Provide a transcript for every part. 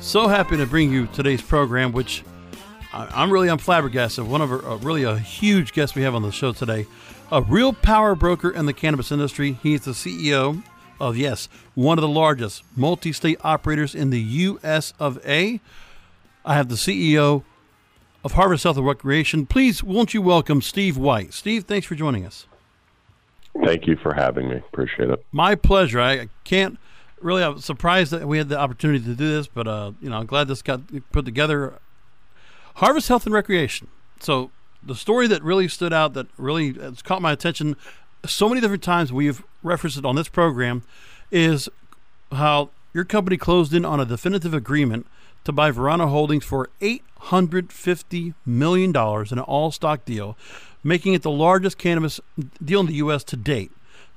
so happy to bring you today's program, which I'm flabbergasted. One of a huge guest we have on the show today, a real power broker in the cannabis industry. He's the CEO of, yes, one of the largest multi-state operators in the U.S. of A. I have the CEO of Harvest Health and Recreation. Please, won't you welcome Steve White. Steve, thanks for joining us. Thank you for having me. Appreciate it. My pleasure. I'm surprised that we had the opportunity to do this, but I'm glad this got put together. Harvest Health and Recreation. So the story that really stood out, that really has caught my attention so many different times we've referenced it on this program, is how your company closed in on a definitive agreement to buy Verano Holdings for $850 million in an all-stock deal, making it the largest cannabis deal in the U.S. to date.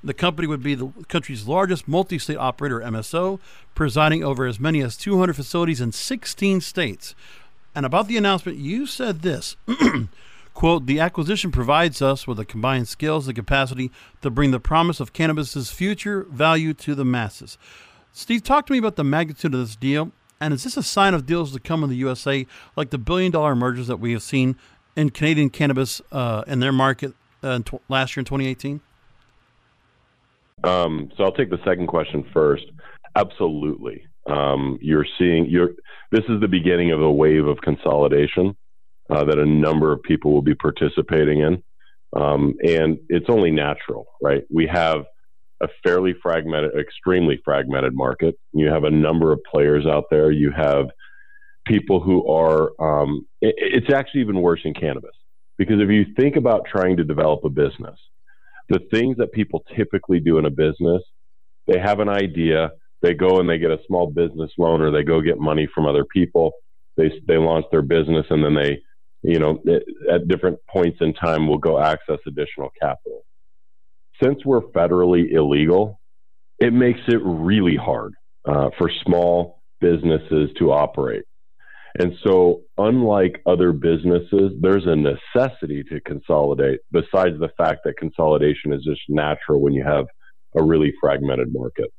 The company would be the country's largest multi-state operator, MSO, presiding over as many as 200 facilities in 16 states. And about the announcement, you said this, quote, "The acquisition provides us with the combined skills and capacity to bring the promise of cannabis's future value to the masses." Steve, talk to me about the magnitude of this deal. And is this a sign of deals to come in the USA, like the billion-dollar mergers that we have seen in Canadian cannabis in their market last year in 2018? So I'll take the second question first. Absolutely. This is the beginning of a wave of consolidation that a number of people will be participating in. And it's only natural, right? We have a fairly fragmented, extremely fragmented market. You have a number of players out there. You have people who are, it's actually even worse in cannabis, because if you think about trying to develop a business, the things that people typically do in a business, they have an idea, they go and they get a small business loan, or they go get money from other people, they launch their business, and then they, at different points in time will go access additional capital. Since we're federally illegal, it makes it really hard for small businesses to operate. And so, unlike other businesses, there's a necessity to consolidate, besides the fact that consolidation is just natural when you have a really fragmented market.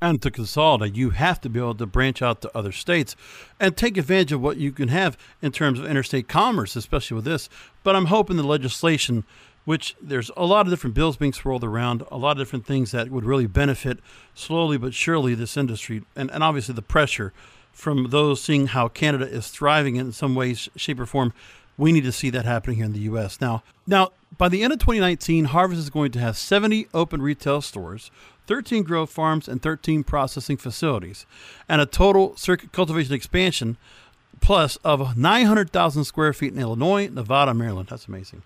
And to consolidate, you have to be able to branch out to other states and take advantage of what you can have in terms of interstate commerce, especially with this. But I'm hoping the legislation, which there's a lot of different bills being swirled around, a lot of different things that would really benefit slowly but surely this industry, and obviously the pressure from those seeing how Canada is thriving in some ways, shape, or form, We need to see that happening here in the U.S. Now, by the end of 2019, Harvest is going to have 70 open retail stores, 13 grow farms, and 13 processing facilities, and a total circuit cultivation expansion plus of 900,000 square feet in Illinois, Nevada, Maryland. That's amazing.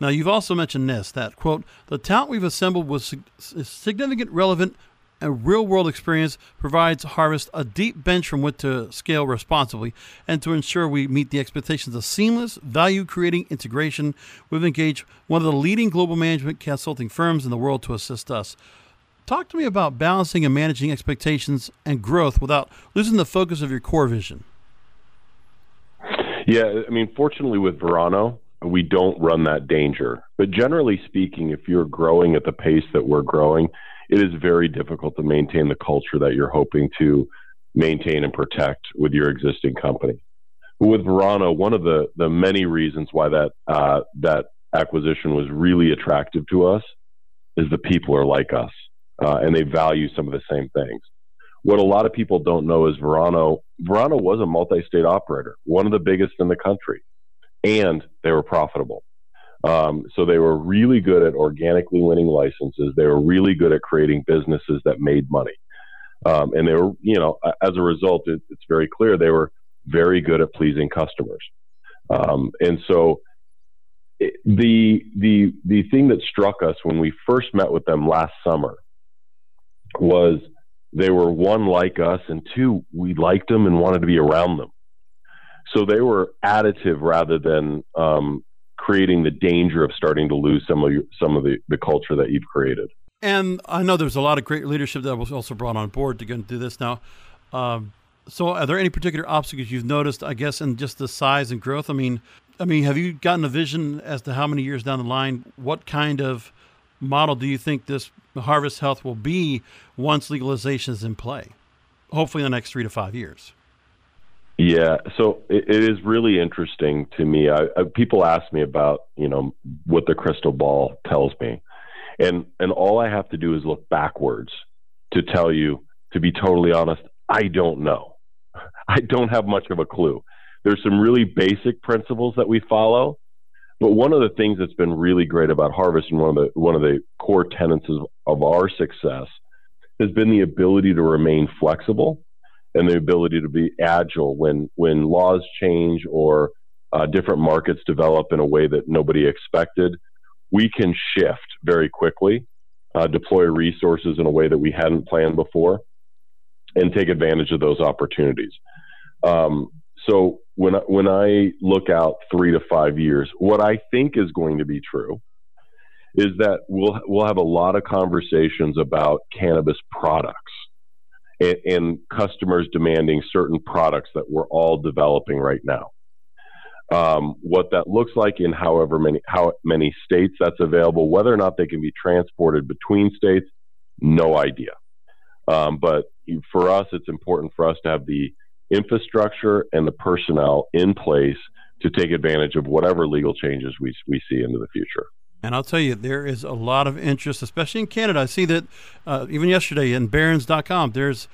Now, you've also mentioned this, that, quote, the talent we've assembled with significant, relevant, and real-world experience provides Harvest a deep bench from which to scale responsibly and to ensure we meet the expectations of seamless, value-creating integration. We've engaged one of the leading global management consulting firms in the world to assist us. Talk to me about balancing and managing expectations and growth without losing the focus of your core vision. Yeah, I mean, fortunately with Verano, we don't run that danger. But generally speaking, if you're growing at the pace that we're growing, it is very difficult to maintain the culture that you're hoping to maintain and protect with your existing company. But with Verano, one of the many reasons why that acquisition was really attractive to us is the people are like us, and they value some of the same things. What a lot of people don't know is Verano was a multi-state operator, one of the biggest in the country, and they were profitable. So they were really good at organically winning licenses. They were really good at creating businesses that made money. And they were, as a result, it's very clear they were very good at pleasing customers. And so the thing that struck us when we first met with them last summer was they were, one, like us, and two, we liked them and wanted to be around them. So they were additive rather than creating the danger of starting to lose some of the culture that you've created. And I know there's a lot of great leadership that was also brought on board to get into this now. So are there any particular obstacles you've noticed, I guess, in just the size and growth? I mean, have you gotten a vision as to how many years down the line, what kind of model do you think this Harvest Health will be once legalization is in play? Hopefully in the next 3 to 5 years. Yeah, so it is really interesting to me. People ask me about, what the crystal ball tells me. And all I have to do is look backwards to tell you, to be totally honest, I don't know. I don't have much of a clue. There's some really basic principles that we follow, but one of the things that's been really great about Harvest and one of the core tenets of our success has been the ability to remain flexible and the ability to be agile when laws change or different markets develop in a way that nobody expected. We can shift very quickly, deploy resources in a way that we hadn't planned before, and take advantage of those opportunities. So when I look out 3 to 5 years, what I think is going to be true is that we'll have a lot of conversations about cannabis products and customers demanding certain products that we're all developing right now. What that looks like in how many states that's available, whether or not they can be transported between states, no idea. But for us, it's important for us to have the infrastructure and the personnel in place to take advantage of whatever legal changes we see into the future. And I'll tell you, there is a lot of interest, especially in Canada. I see that even yesterday in Barron's.com, there's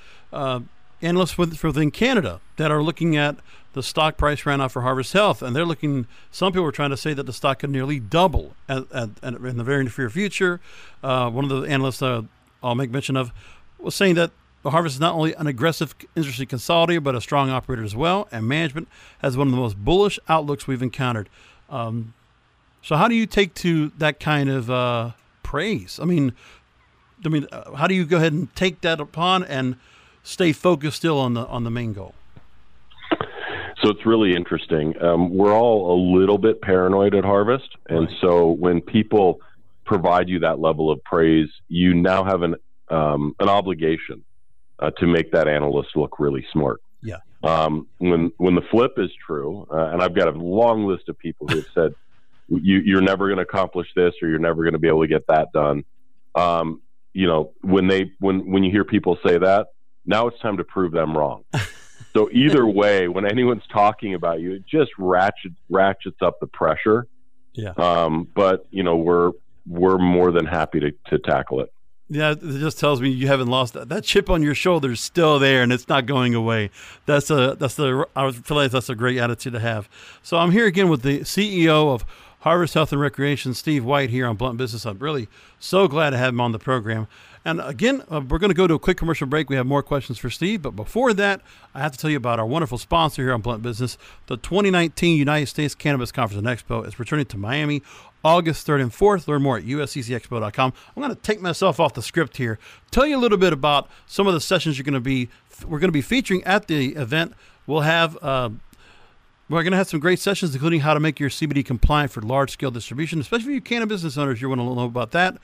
analysts within Canada that are looking at the stock price right now for Harvest Health. And they're looking, some people are trying to say that the stock could nearly double in the very near future. One of the analysts I'll make mention of was saying that Harvest is not only an aggressive industry consolidator, but a strong operator as well. And management has one of the most bullish outlooks we've encountered. So how do you take to that kind of praise? I mean, how do you go ahead and take that upon and stay focused still on the main goal? So it's really interesting. We're all a little bit paranoid at Harvest, and right. So when people provide you that level of praise, you now have an obligation to make that analyst look really smart. Yeah. When the flip is true, and I've got a long list of people who have said, You're never going to accomplish this, or you're never going to be able to get that done. When you hear people say that, now it's time to prove them wrong. So either way, when anyone's talking about you, it just ratchets up the pressure. Yeah. But we're more than happy to tackle it. Yeah, it just tells me you haven't lost that. That chip on your shoulder is still there, and it's not going away. I feel like that's a great attitude to have. So I'm here again with the CEO of Harvest Health and Recreation, Steve White, here on Blunt Business. I'm really so glad to have him on the program. And again, we're going to go to a quick commercial break. We have more questions for Steve. But before that, I have to tell you about our wonderful sponsor here on Blunt Business. The 2019 United States Cannabis Conference and Expo is returning to Miami August 3rd and 4th. Learn more at USCCExpo.com. I'm going to take myself off the script here. Tell you a little bit about some of the sessions we're going to be featuring at the event. We're going to have some great sessions, including how to make your CBD compliant for large-scale distribution, especially for you cannabis business owners. You want to know about that.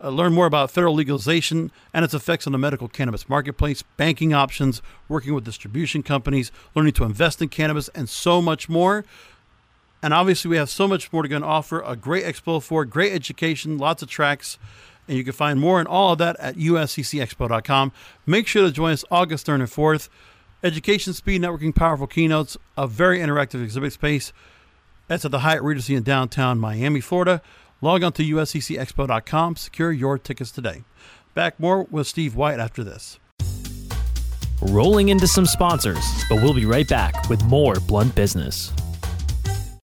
Learn more about federal legalization and its effects on the medical cannabis marketplace, banking options, working with distribution companies, learning to invest in cannabis, and so much more. And obviously, we have so much more to go to offer. A great expo for great education, lots of tracks. And you can find more and all of that at USCCExpo.com. Make sure to join us August 3rd and 4th. Education, speed, networking, powerful keynotes, a very interactive exhibit space. That's at the Hyatt Regency in downtown Miami, Florida. Log on to USCCExpo.com. Secure your tickets today. Back more with Steve White after this. Rolling into some sponsors, but we'll be right back with more Blunt Business.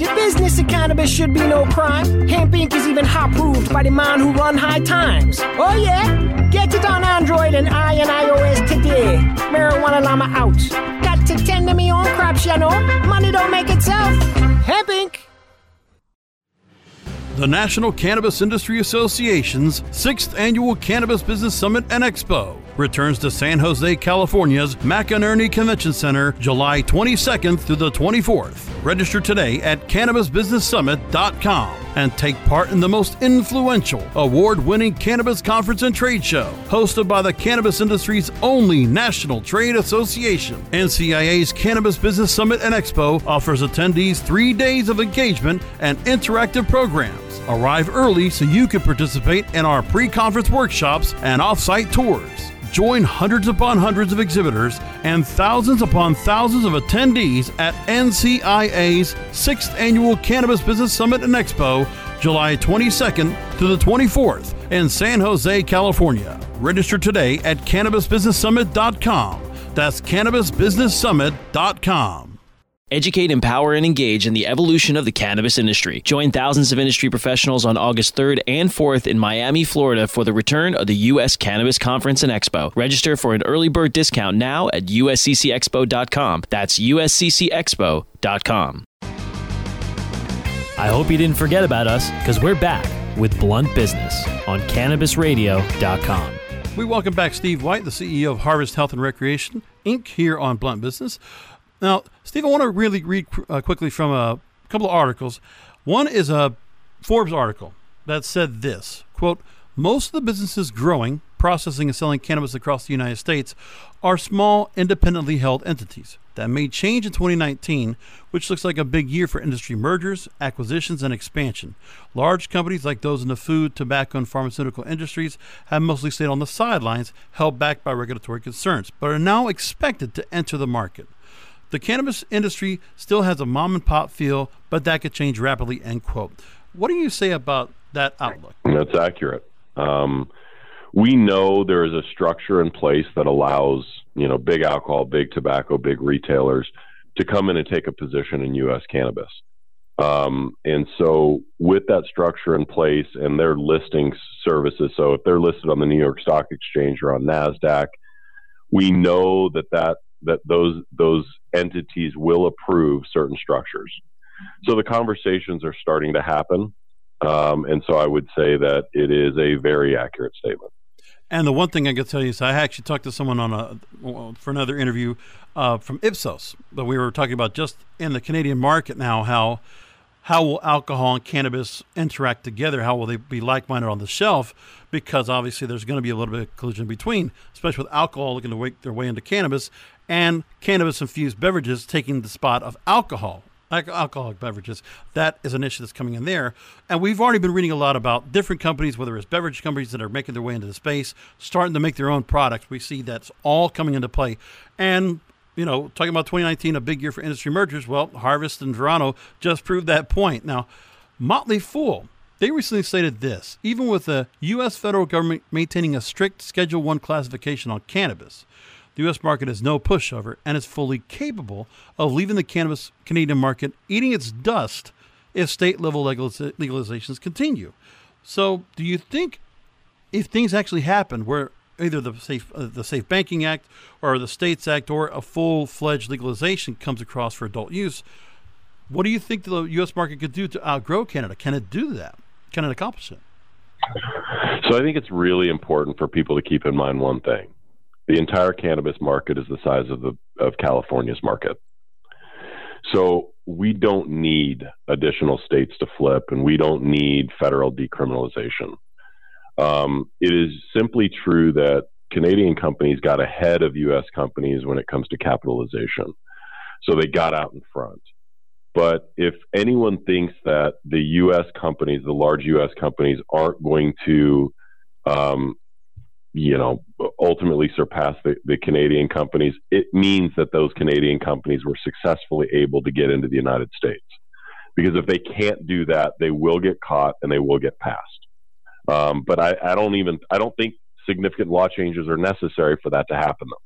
The business of cannabis should be no crime. Hemp Inc. is even hot-proofed by the man who run High Times. Oh, yeah? Get it on Android and iOS today. Marijuana llama out. Got to tend to me on crops, you know. Money don't make itself. Hemp Inc. The National Cannabis Industry Association's 6th Annual Cannabis Business Summit and Expo returns to San Jose, California's McInerney Convention Center July 22nd through the 24th. Register today at CannabisBusinessSummit.com and take part in the most influential, award-winning cannabis conference and trade show hosted by the cannabis industry's only national trade association. NCIA's Cannabis Business Summit and Expo offers attendees 3 days of engagement and interactive programs. Arrive early so you can participate in our pre-conference workshops and off-site tours. Join hundreds upon hundreds of exhibitors and thousands upon thousands of attendees at NCIA's 6th Annual Cannabis Business Summit and Expo, July 22nd to the 24th in San Jose, California. Register today at CannabisBusinessSummit.com. That's CannabisBusinessSummit.com. Educate, empower, and engage in the evolution of the cannabis industry. Join thousands of industry professionals on August 3rd and 4th in Miami, Florida for the return of the U.S. Cannabis Conference and Expo. Register for an early bird discount now at USCCExpo.com. That's USCCExpo.com. I hope you didn't forget about us, because we're back with Blunt Business on CannabisRadio.com. We welcome back Steve White, the CEO of Harvest Health and Recreation, Inc., here on Blunt Business. Now, Steve, I want to really read quickly from a couple of articles. One is a Forbes article that said this, quote, most of the businesses growing, processing, and selling cannabis across the United States are small, independently held entities. That may change in 2019, which looks like a big year for industry mergers, acquisitions, and expansion. Large companies like those in the food, tobacco, and pharmaceutical industries have mostly stayed on the sidelines, held back by regulatory concerns, but are now expected to enter the market. The cannabis industry still has a mom-and-pop feel, but that could change rapidly, end quote. What do you say about that outlook? That's accurate. We know there is a structure in place that allows, big alcohol, big tobacco, big retailers to come in and take a position in U.S. cannabis. And so with that structure in place and their listing services, so if they're listed on the New York Stock Exchange or on NASDAQ, we know that those entities will approve certain structures. So the conversations are starting to happen. And so I would say that it is a very accurate statement. And the one thing I could tell you is I actually talked to someone for another interview from Ipsos, but we were talking about just in the Canadian market now how how will alcohol and cannabis interact together? How will they be like-minded on the shelf? Because obviously there's going to be a little bit of collision between, especially with alcohol looking to make their way into cannabis and cannabis-infused beverages taking the spot of alcohol, like alcoholic beverages. That is an issue that's coming in there. And we've already been reading a lot about different companies, whether it's beverage companies that are making their way into the space, starting to make their own products. We see that's all coming into play. And, you know, talking about 2019, a big year for industry mergers. Well, Harvest and Verano just proved that point. Now, Motley Fool, they recently stated this: even with the U.S. federal government maintaining a strict Schedule I classification on cannabis, the U.S. market is no pushover and is fully capable of leaving the cannabis Canadian market eating its dust if state-level legalizations continue. So do you think if things actually happen where either the Safe Banking Act or the States Act or a full-fledged legalization comes across for adult use, what do you think the U.S. market could do to outgrow Canada? Can it do that? Can it accomplish it? So I think it's really important for people to keep in mind one thing. The entire cannabis market is the size of California's market. So we don't need additional states to flip, and we don't need federal decriminalization. It is simply true that Canadian companies got ahead of U.S. companies when it comes to capitalization. So they got out in front. But if anyone thinks that the U.S. companies, the large U.S. companies, aren't going to ultimately surpass the Canadian companies, it means that those Canadian companies were successfully able to get into the United States. Because if they can't do that, they will get caught and they will get passed. But I don't think significant law changes are necessary for that to happen, though.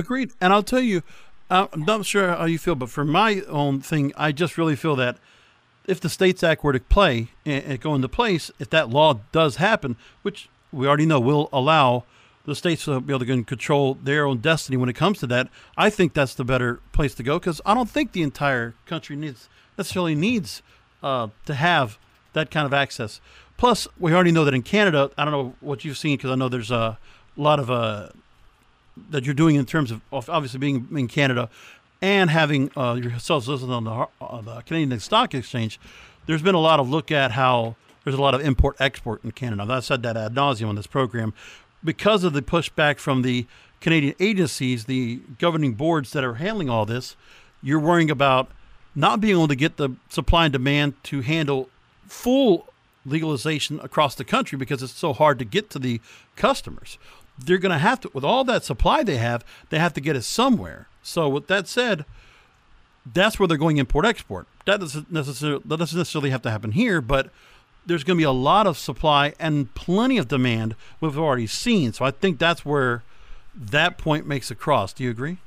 Agreed. And I'll tell you, I'm not sure how you feel, but for my own thing, I just really feel that if the States Act were to play and go into place, if that law does happen, which we already know will allow the states to be able to control their own destiny when it comes to that, I think that's the better place to go, because I don't think the entire country necessarily needs to have that kind of access. Plus, we already know that in Canada, I don't know what you've seen, because I know there's a lot of that you're doing in terms of obviously being in Canada and having yourselves listed on the Canadian Stock Exchange. There's been a lot of look at how there's a lot of import-export in Canada. I've said that ad nauseum on this program. Because of the pushback from the Canadian agencies, the governing boards that are handling all this, you're worrying about not being able to get the supply and demand to handle full legalization across the country because it's so hard to get to the customers. They're going to have to, with all that supply they have to get it somewhere. So with that said, that's where they're going import-export. That doesn't necessarily have to happen here, but there's going to be a lot of supply and plenty of demand we've already seen. So I think that's where that point makes a cross. Do you agree?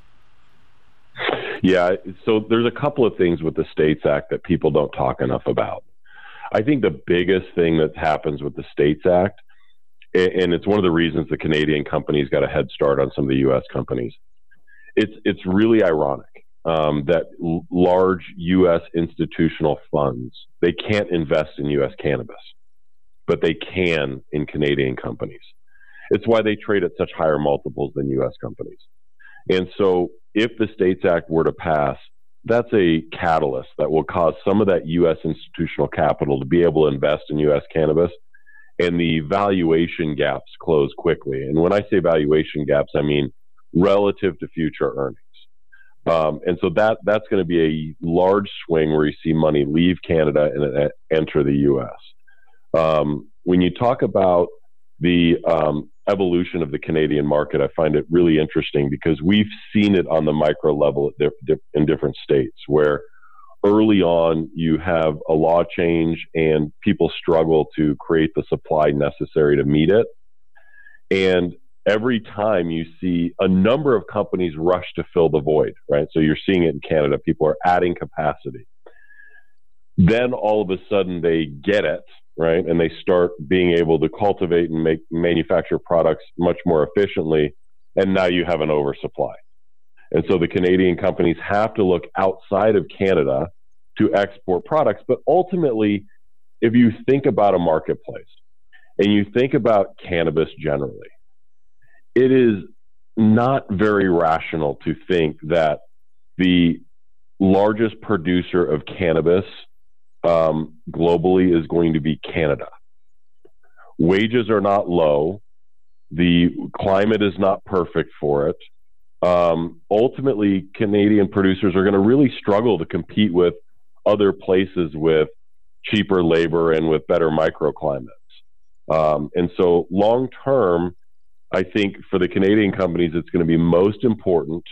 Yeah. So there's a couple of things with the States Act that people don't talk enough about. I think the biggest thing that happens with the States Act, and it's one of the reasons the Canadian companies got a head start on some of the U.S. companies. It's really ironic that large U.S. institutional funds, they can't invest in U.S. cannabis, but they can in Canadian companies. It's why they trade at such higher multiples than U.S. companies. And so if the States Act were to pass, that's a catalyst that will cause some of that U.S. institutional capital to be able to invest in U.S. cannabis, and the valuation gaps close quickly. And when I say valuation gaps, I mean relative to future earnings. And so that's going to be a large swing where you see money leave Canada and enter the U.S. When you talk about the evolution of the Canadian market, I find it really interesting because we've seen it on the micro level in different states where early on you have a law change and people struggle to create the supply necessary to meet it. And every time you see a number of companies rush to fill the void, right? So you're seeing it in Canada. People are adding capacity. Then all of a sudden they get it, right? And they start being able to cultivate and manufacture products much more efficiently. And now you have an oversupply. And so the Canadian companies have to look outside of Canada to export products. But ultimately, if you think about a marketplace and you think about cannabis generally, it is not very rational to think that the largest producer of cannabis globally is going to be Canada. Wages are not low. The climate is not perfect for it. Ultimately, Canadian producers are going to really struggle to compete with other places with cheaper labor and with better microclimates. And so long term, I think for the Canadian companies, it's going to be most important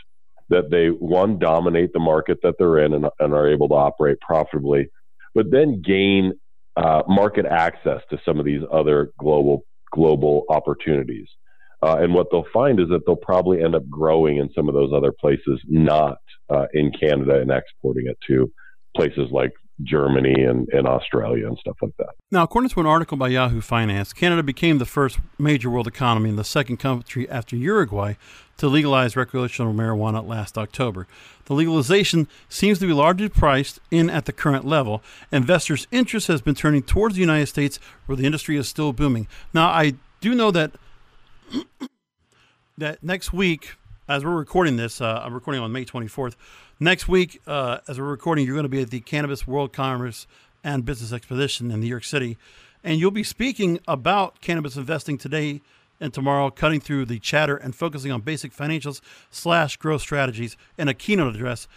that they, one, dominate the market that they're in and are able to operate profitably, but then gain market access to some of these other global opportunities. And what they'll find is that they'll probably end up growing in some of those other places, not in Canada, and exporting it to places like Germany and Australia and stuff like that. Now, according to an article by Yahoo Finance, Canada became the first major world economy and the second country after Uruguay to legalize recreational marijuana last October. The legalization seems to be largely priced in at the current level. Investors' interest has been turning towards the United States, where the industry is still booming. Now, I do know that next week, as we're recording this, I'm recording on May 24th. Next week, as we're recording, you're going to be at the Cannabis World Commerce and Business Exposition in New York City. And you'll be speaking about cannabis investing today and tomorrow, cutting through the chatter and focusing on basic financials / growth strategies in a keynote address.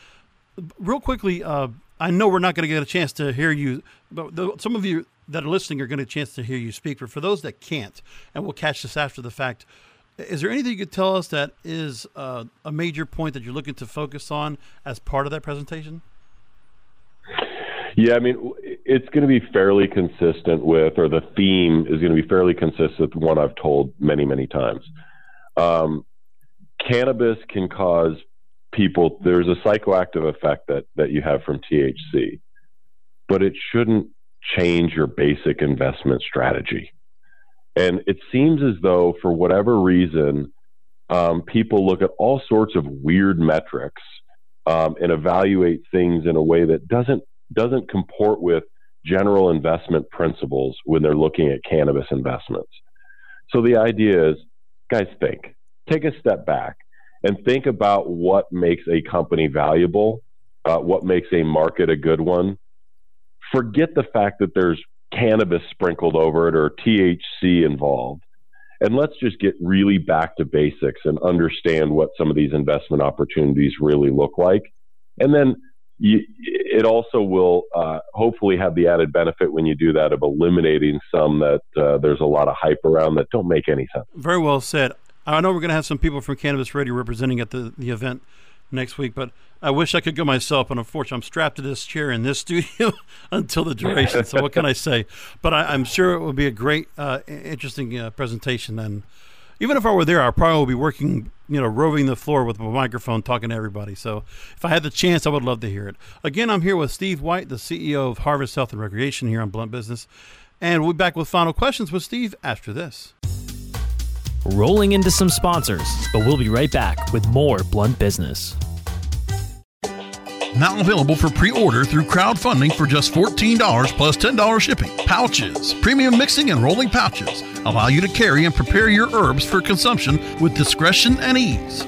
Real quickly, I know we're not going to get a chance to hear you, but some of you that are listening are going to get a chance to hear you speak. But for those that can't, and we'll catch this after the fact, is there anything you could tell us that is a major point that you're looking to focus on as part of that presentation? Yeah, I mean, it's going to be fairly consistent with, or the theme is going to be fairly consistent with one I've told many, many times. Cannabis can cause people, there's a psychoactive effect that you have from THC, but it shouldn't change your basic investment strategy. And it seems as though, for whatever reason, people look at all sorts of weird metrics and evaluate things in a way that doesn't comport with general investment principles when they're looking at cannabis investments. So the idea is, guys, think. Take a step back and think about what makes a company valuable, what makes a market a good one. Forget the fact that there's cannabis sprinkled over it or THC involved. And let's just get really back to basics and understand what some of these investment opportunities really look like. And then it also will hopefully have the added benefit when you do that of eliminating some that there's a lot of hype around that don't make any sense. Very well said. I know we're going to have some people from Cannabis Radio representing at the event next week, but I wish I could go myself, and unfortunately I'm strapped to this chair in this studio until the duration, so what can I say? But I'm sure it will be a great interesting presentation, and even if I were there, I probably would be working, roving the floor with my microphone talking to everybody. So if I had the chance, I would love to hear it. Again, I'm here with Steve White, the CEO of Harvest Health and Recreation, here on Blunt Business, and we'll be back with final questions with Steve after this. Rolling into some sponsors, but we'll be right back with more Blunt Business. Now available for pre-order through crowdfunding for just $14 plus $10 shipping. Pouches, premium mixing and rolling pouches, allow you to carry and prepare your herbs for consumption with discretion and ease.